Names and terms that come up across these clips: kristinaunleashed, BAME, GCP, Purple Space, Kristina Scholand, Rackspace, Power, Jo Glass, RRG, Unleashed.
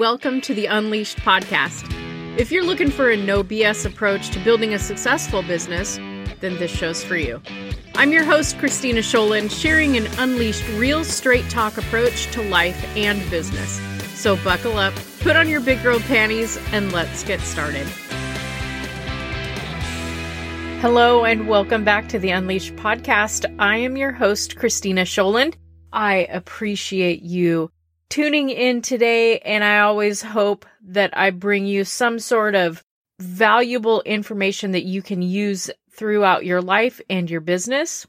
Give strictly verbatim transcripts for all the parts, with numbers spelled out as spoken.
Welcome to the Unleashed podcast. If you're looking for a no B S approach to building a successful business, then this show's for you. I'm your host, Kristina Scholand, sharing an unleashed, real straight talk approach to life and business. So buckle up, put on your big girl panties, and let's get started. Hello, and welcome back to the Unleashed podcast. I am your host, Kristina Scholand. I appreciate you tuning in today, and I always hope that I bring you some sort of valuable information that you can use throughout your life and your business.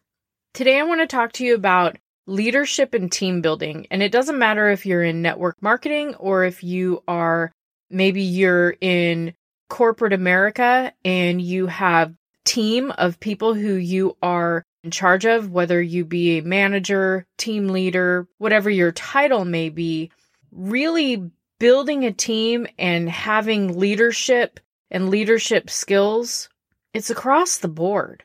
Today, I want to talk to you about leadership and team building. And it doesn't matter if you're in network marketing or if you are, maybe you're in corporate America and you have team of people who you are in charge of, whether you be a manager, team leader, whatever your title may be. Really building a team and having leadership and leadership skills, it's across the board.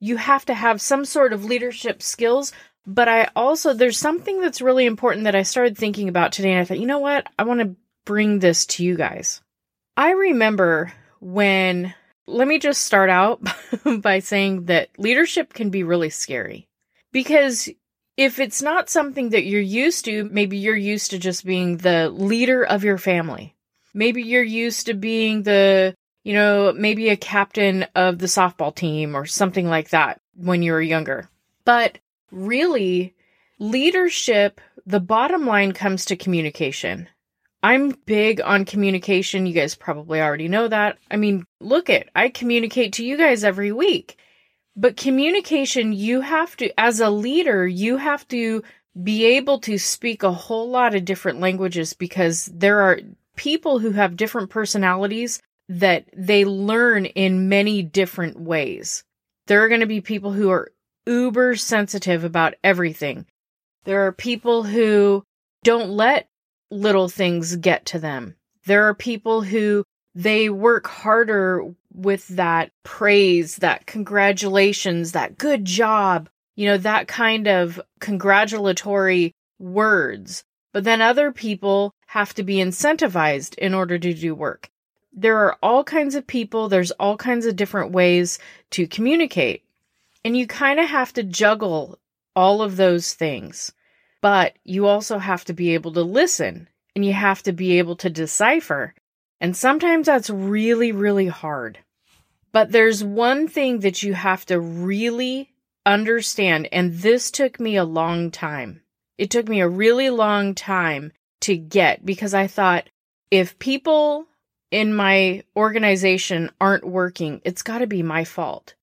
You have to have some sort of leadership skills, but I also, there's something that's really important that I started thinking about today, and I thought, you know what? I want to bring this to you guys. I remember when, let me just start out by saying that leadership can be really scary, because if it's not something that you're used to, maybe you're used to just being the leader of your family. Maybe you're used to being the, you know, maybe a captain of the softball team or something like that when you were younger. But really, leadership, the bottom line comes to communication. I'm big on communication. You guys probably already know that. I mean, look at, I communicate to you guys every week. But communication, you have to, as a leader, you have to be able to speak a whole lot of different languages, because there are people who have different personalities that they learn in many different ways. There are going to be people who are uber sensitive about everything. There are people who don't let little things get to them. There are people who they work harder with that praise, that congratulations, that good job, you know, that kind of congratulatory words. But then other people have to be incentivized in order to do work. There are all kinds of people. There's all kinds of different ways to communicate. And you kind of have to juggle all of those things. But you also have to be able to listen, and you have to be able to decipher. And sometimes that's really, really hard. But there's one thing that you have to really understand, and this took me a long time. It took me a really long time to get, because I thought, if people in my organization aren't working, it's got to be my fault.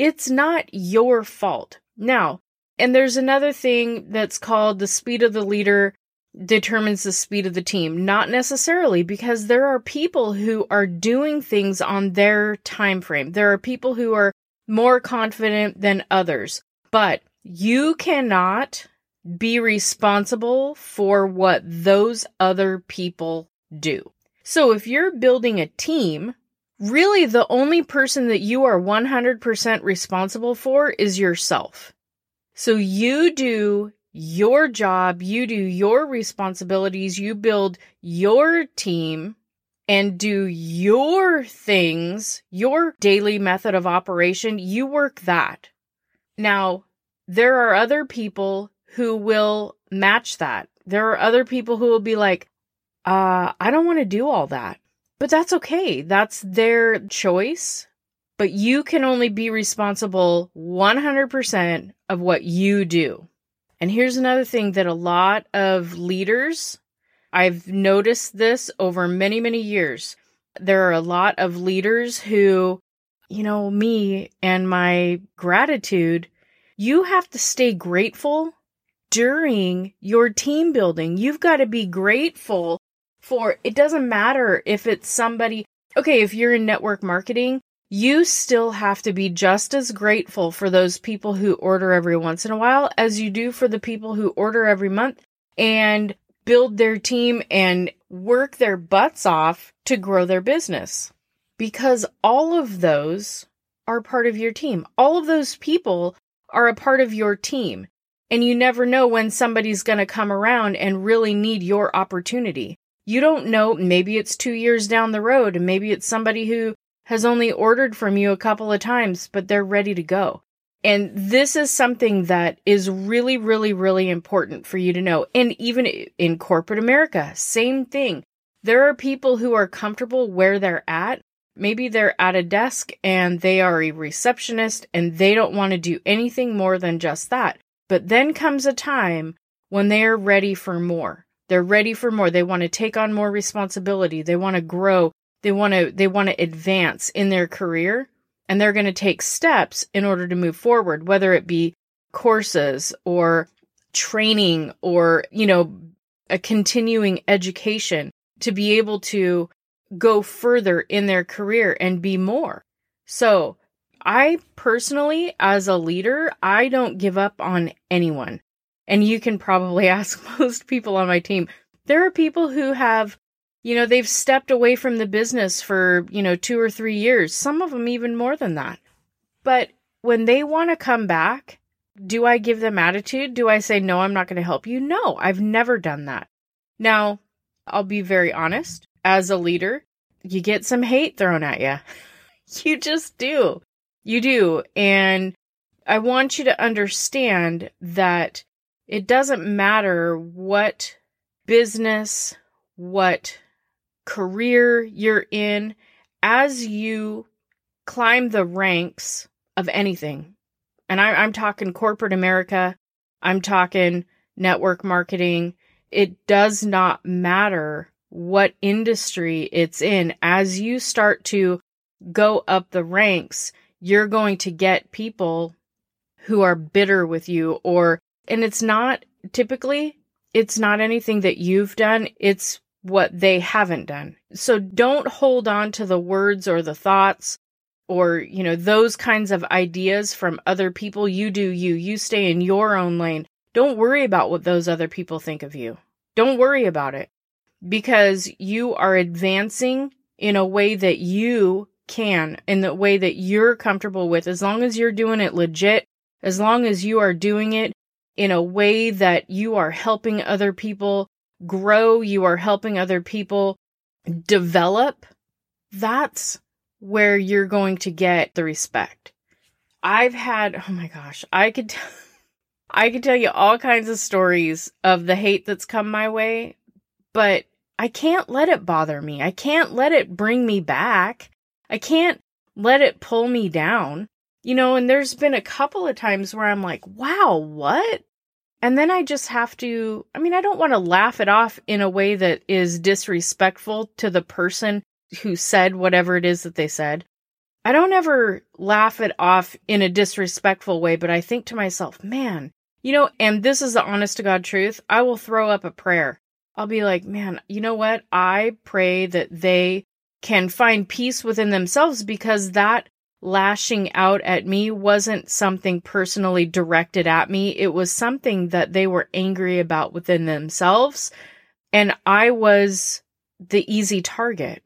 It's not your fault. Now, and there's another thing that's called the speed of the leader determines the speed of the team. Not necessarily, because there are people who are doing things on their time frame. There are people who are more confident than others. But you cannot be responsible for what those other people do. So if you're building a team, really the only person that you are one hundred percent responsible for is yourself. So you do your job, you do your responsibilities, you build your team and do your things, your daily method of operation, you work that. Now, there are other people who will match that. There are other people who will be like, uh, I don't want to do all that. But that's okay. That's their choice. But you can only be responsible one hundred percent of what you do. And here's another thing that a lot of leaders, I've noticed this over many, many years. There are a lot of leaders who, you know, me and my gratitude, you have to stay grateful during your team building. You've got to be grateful for, it doesn't matter if it's somebody, okay, if you're in network marketing, you still have to be just as grateful for those people who order every once in a while as you do for the people who order every month and build their team and work their butts off to grow their business. Because all of those are part of your team. All of those people are a part of your team. And you never know when somebody's going to come around and really need your opportunity. You don't know, maybe it's two years down the road, and maybe it's somebody who has only ordered from you a couple of times, but they're ready to go. And this is something that is really, really, really important for you to know. And even in corporate America, same thing. There are people who are comfortable where they're at. Maybe they're at a desk and they are a receptionist and they don't want to do anything more than just that. But then comes a time when they're ready for more. They're ready for more. They want to take on more responsibility. They want to grow. They want to, they want to advance in their career, and they're going to take steps in order to move forward, whether it be courses or training or, you know, a continuing education to be able to go further in their career and be more. So I personally, as a leader, I don't give up on anyone. And you can probably ask most people on my team. There are people who have, you know, they've stepped away from the business for, you know, two or three years, some of them even more than that. But when they want to come back, do I give them attitude? Do I say, no, I'm not going to help you? No, I've never done that. Now, I'll be very honest. As a leader, you get some hate thrown at you. You just do. You do. And I want you to understand that it doesn't matter what business, what career you're in, as you climb the ranks of anything. And I, I'm talking corporate America. I'm talking network marketing. It does not matter what industry it's in. As you start to go up the ranks, you're going to get people who are bitter with you, or, and it's not typically, it's not anything that you've done. It's what they haven't done. So don't hold on to the words or the thoughts or, you know, those kinds of ideas from other people. You do you, you stay in your own lane. Don't worry about what those other people think of you. Don't worry about it. Because you are advancing in a way that you can, in the way that you're comfortable with, as long as you're doing it legit, as long as you are doing it in a way that you are helping other people grow, you are helping other people develop, that's where you're going to get the respect. I've had, oh my gosh, I could, t- I could tell you all kinds of stories of the hate that's come my way. But I can't let it bother me. I can't let it bring me back. I can't let it pull me down. You know, and there's been a couple of times where I'm like, wow, what? And then I just have to, I mean, I don't want to laugh it off in a way that is disrespectful to the person who said whatever it is that they said. I don't ever laugh it off in a disrespectful way, but I think to myself, man, you know, and this is the honest to God truth. I will throw up a prayer. I'll be like, man, you know what? I pray that they can find peace within themselves, because that lashing out at me wasn't something personally directed at me. It was something that they were angry about within themselves. And I was the easy target.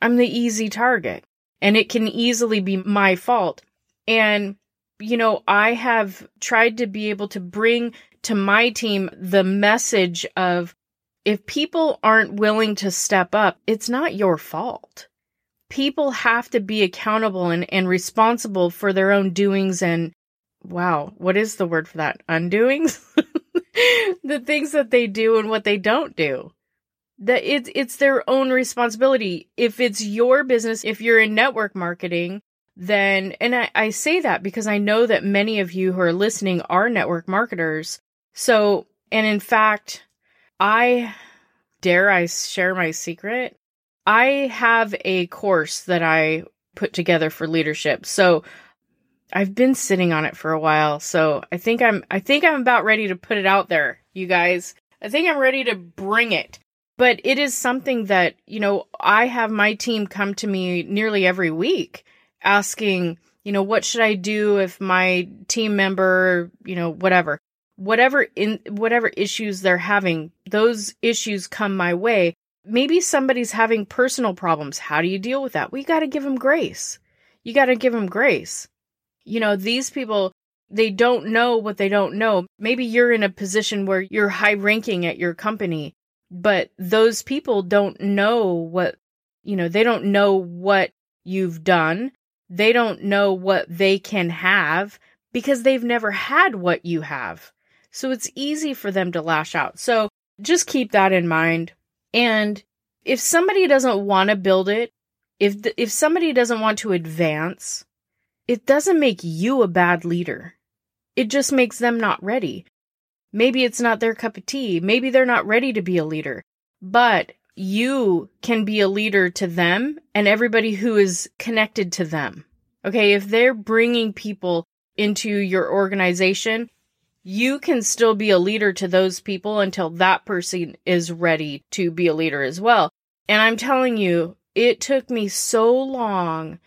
I'm the easy target. And it can easily be my fault. And, you know, I have tried to be able to bring to my team the message of, if people aren't willing to step up, it's not your fault. People have to be accountable and, and responsible for their own doings and, wow, what is the word for that? Undoings? The things that they do and what they don't do. That it's, it's their own responsibility. If it's your business, if you're in network marketing, then, and I, I say that because I know that many of you who are listening are network marketers. So, and in fact, I, dare I share my secret? I have a course that I put together for leadership. So I've been sitting on it for a while. So I think I'm, I think I'm about ready to put it out there, you guys. I think I'm ready to bring it. But it is something that, you know, I have my team come to me nearly every week asking, you know, what should I do if my team member, you know, whatever. Whatever in whatever issues they're having, those issues come my way. Maybe somebody's having personal problems. How do you deal with that? We got to give them grace. You got to give them grace. You know, these people, they don't know what they don't know. Maybe you're in a position where you're high ranking at your company. But those people don't know what, you know, they don't know what you've done. They don't know what they can have because they've never had what you have. So it's easy for them to lash out. So just keep that in mind. And if somebody doesn't want to build it, if the, if somebody doesn't want to advance, it doesn't make you a bad leader. It just makes them not ready. Maybe it's not their cup of tea. Maybe they're not ready to be a leader. But you can be a leader to them and everybody who is connected to them. Okay, if they're bringing people into your organization, you can still be a leader to those people until that person is ready to be a leader as well. And I'm telling you, it took me so long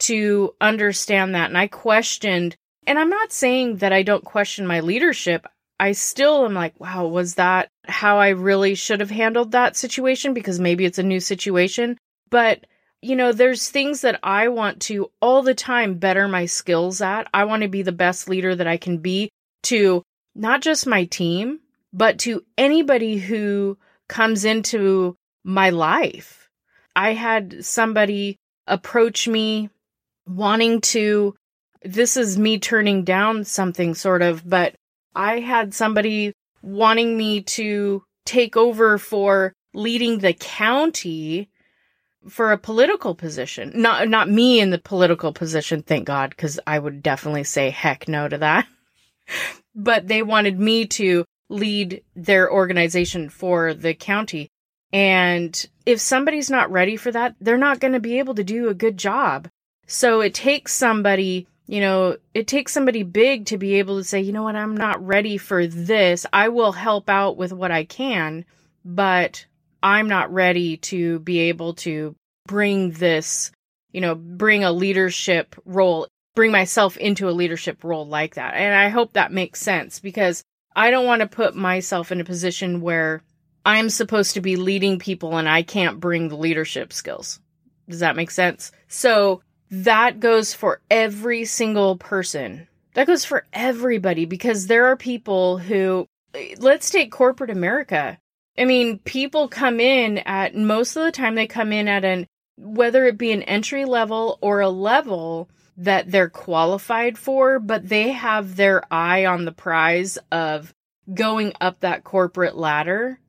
to understand that. And I questioned, and I'm not saying that I don't question my leadership. I still am like, wow, was that how I really should have handled that situation? Because maybe it's a new situation. But, you know, there's things that I want to all the time better my skills at. I want to be the best leader that I can be to not just my team, but to anybody who comes into my life. I had somebody approach me wanting to, this is me turning down something sort of, but I had somebody wanting me to take over for leading the county for a political position. Not not me in the political position, thank God, because I would definitely say heck no to that. But they wanted me to lead their organization for the county. And if somebody's not ready for that, they're not going to be able to do a good job. So it takes somebody... You know, it takes somebody big to be able to say, you know what, I'm not ready for this. I will help out with what I can, but I'm not ready to be able to bring this, you know, bring a leadership role, bring myself into a leadership role like that. And I hope that makes sense, because I don't want to put myself in a position where I'm supposed to be leading people and I can't bring the leadership skills. Does that make sense? So that goes for every single person. That goes for everybody, because there are people who, let's take corporate America. I mean, people come in at, most of the time they come in at an, whether it be an entry level or a level that they're qualified for, but they have their eye on the prize of going up that corporate ladder.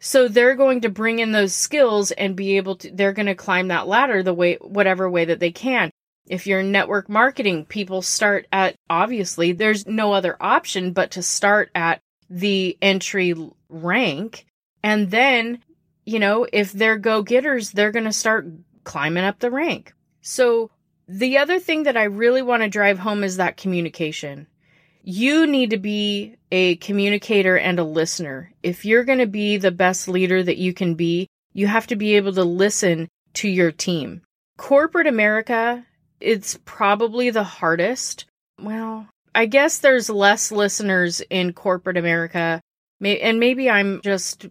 So they're going to bring in those skills and be able to, they're going to climb that ladder the way, whatever way that they can. If you're in network marketing, people start at, obviously, there's no other option but to start at the entry rank. And then, you know, if they're go-getters, they're going to start climbing up the rank. So the other thing that I really want to drive home is that communication. You need to be a communicator and a listener. If you're going to be the best leader that you can be, you have to be able to listen to your team. Corporate America, it's probably the hardest. Well, I guess there's less listeners in corporate America. And maybe I'm just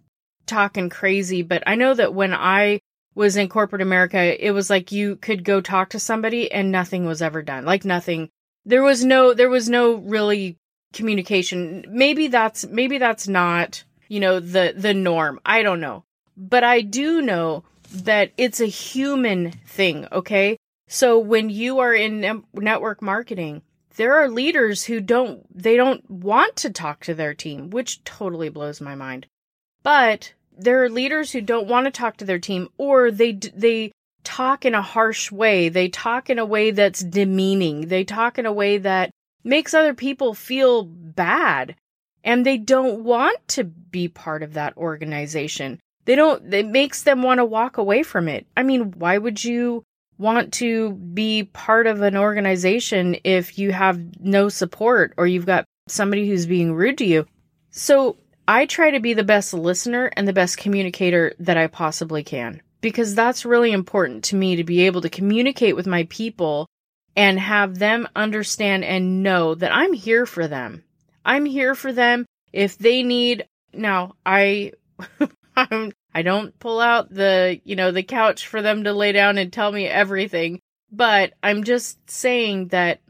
talking crazy, but I know that when I was in corporate America, it was like you could go talk to somebody and nothing was ever done. Like nothing. There was no, there was no really communication. Maybe that's, maybe that's not, you know, the, the norm. I don't know. But I do know that it's a human thing. Okay. So when you are in ne- network marketing, there are leaders who don't, they don't want to talk to their team, which totally blows my mind. But there are leaders who don't want to talk to their team, or they, they, talk in a harsh way. They talk in a way that's demeaning. They talk in a way that makes other people feel bad, and they don't want to be part of that organization. They don't, it makes them want to walk away from it. I mean, why would you want to be part of an organization if you have no support or you've got somebody who's being rude to you? So I try to be the best listener and the best communicator that I possibly can, because that's really important to me, to be able to communicate with my people and have them understand and know that I'm here for them. I'm here for them if they need. Now, I I'm, I don't pull out the, you know, the couch for them to lay down and tell me everything, but I'm just saying that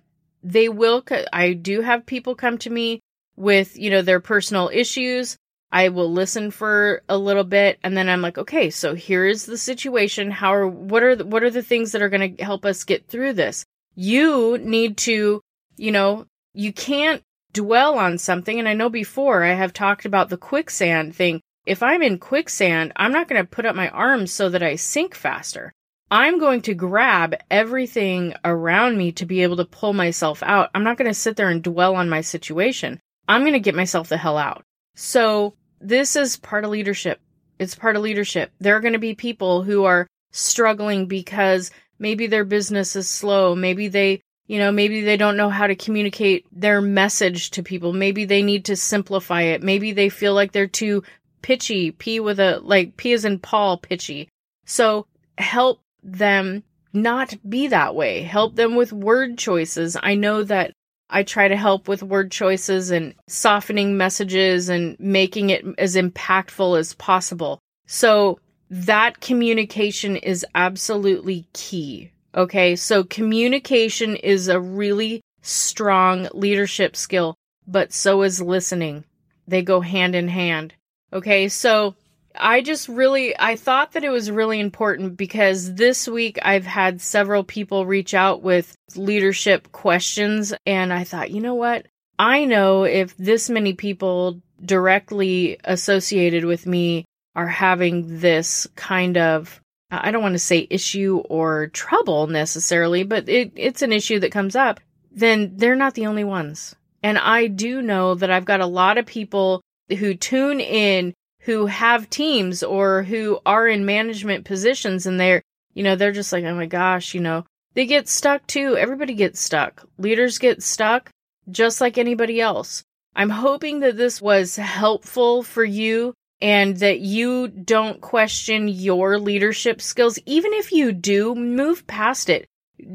they will. I do have people come to me with, you know, their personal issues. I will listen for a little bit, and then I'm like, okay, so here is the situation. How are what are the, what are the things that are going to help us get through this? You need to, you know, you can't dwell on something. And I know before I have talked about the quicksand thing. If I'm in quicksand, I'm not going to put up my arms so that I sink faster. I'm going to grab everything around me to be able to pull myself out. I'm not going to sit there and dwell on my situation. I'm going to get myself the hell out. So this is part of leadership. It's part of leadership. There are going to be people who are struggling because maybe their business is slow. Maybe they, you know, maybe they don't know how to communicate their message to people. Maybe they need to simplify it. Maybe they feel like they're too pitchy, P with a, like P as in Paul, pitchy. So help them not be that way. Help them with word choices. I know that I try to help with word choices and softening messages and making it as impactful as possible. So that communication is absolutely key. Okay. So communication is a really strong leadership skill, but so is listening. They go hand in hand. Okay. So I just really, I thought that it was really important because this week I've had several people reach out with leadership questions. And I thought, you know what? I know if this many people directly associated with me are having this kind of, I don't want to say issue or trouble necessarily, but it, it's an issue that comes up, then they're not the only ones. And I do know that I've got a lot of people who tune in who have teams or who are in management positions and they're, you know, they're just like, oh my gosh, you know, they get stuck too. Everybody gets stuck. Leaders get stuck just like anybody else. I'm hoping that this was helpful for you and that you don't question your leadership skills. Even if you do, move past it.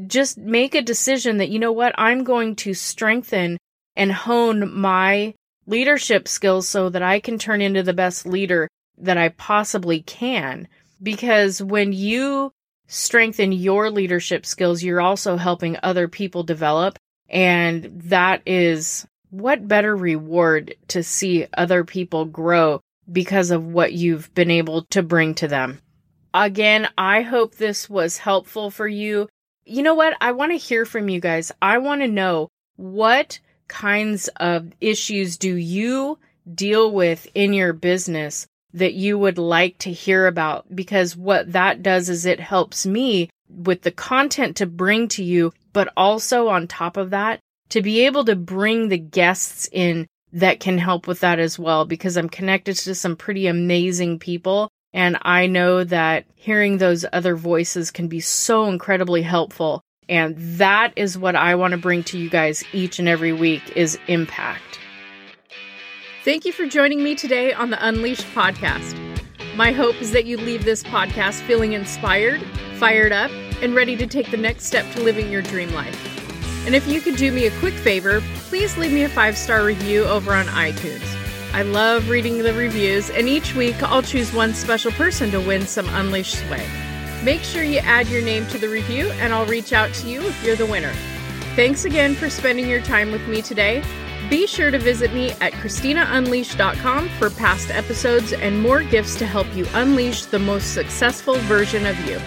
Just make a decision that, you know what, I'm going to strengthen and hone my leadership skills so that I can turn into the best leader that I possibly can. Because when you strengthen your leadership skills, you're also helping other people develop. And that is what better reward to see other people grow because of what you've been able to bring to them. Again, I hope this was helpful for you. You know what? I want to hear from you guys. I want to know what kinds of issues do you deal with in your business that you would like to hear about? Because what that does is it helps me with the content to bring to you, but also on top of that, to be able to bring the guests in that can help with that as well, because I'm connected to some pretty amazing people. And I know that hearing those other voices can be so incredibly helpful. And that is what I want to bring to you guys each and every week is impact. Thank you for joining me today on the Unleashed podcast. My hope is that you leave this podcast feeling inspired, fired up, and ready to take the next step to living your dream life. And if you could do me a quick favor, please leave me a five-star review over on iTunes. I love reading the reviews, and each week I'll choose one special person to win some Unleashed swag. Make sure you add your name to the review and I'll reach out to you if you're the winner. Thanks again for spending your time with me today. Be sure to visit me at kristina unleashed dot com for past episodes and more gifts to help you unleash the most successful version of you.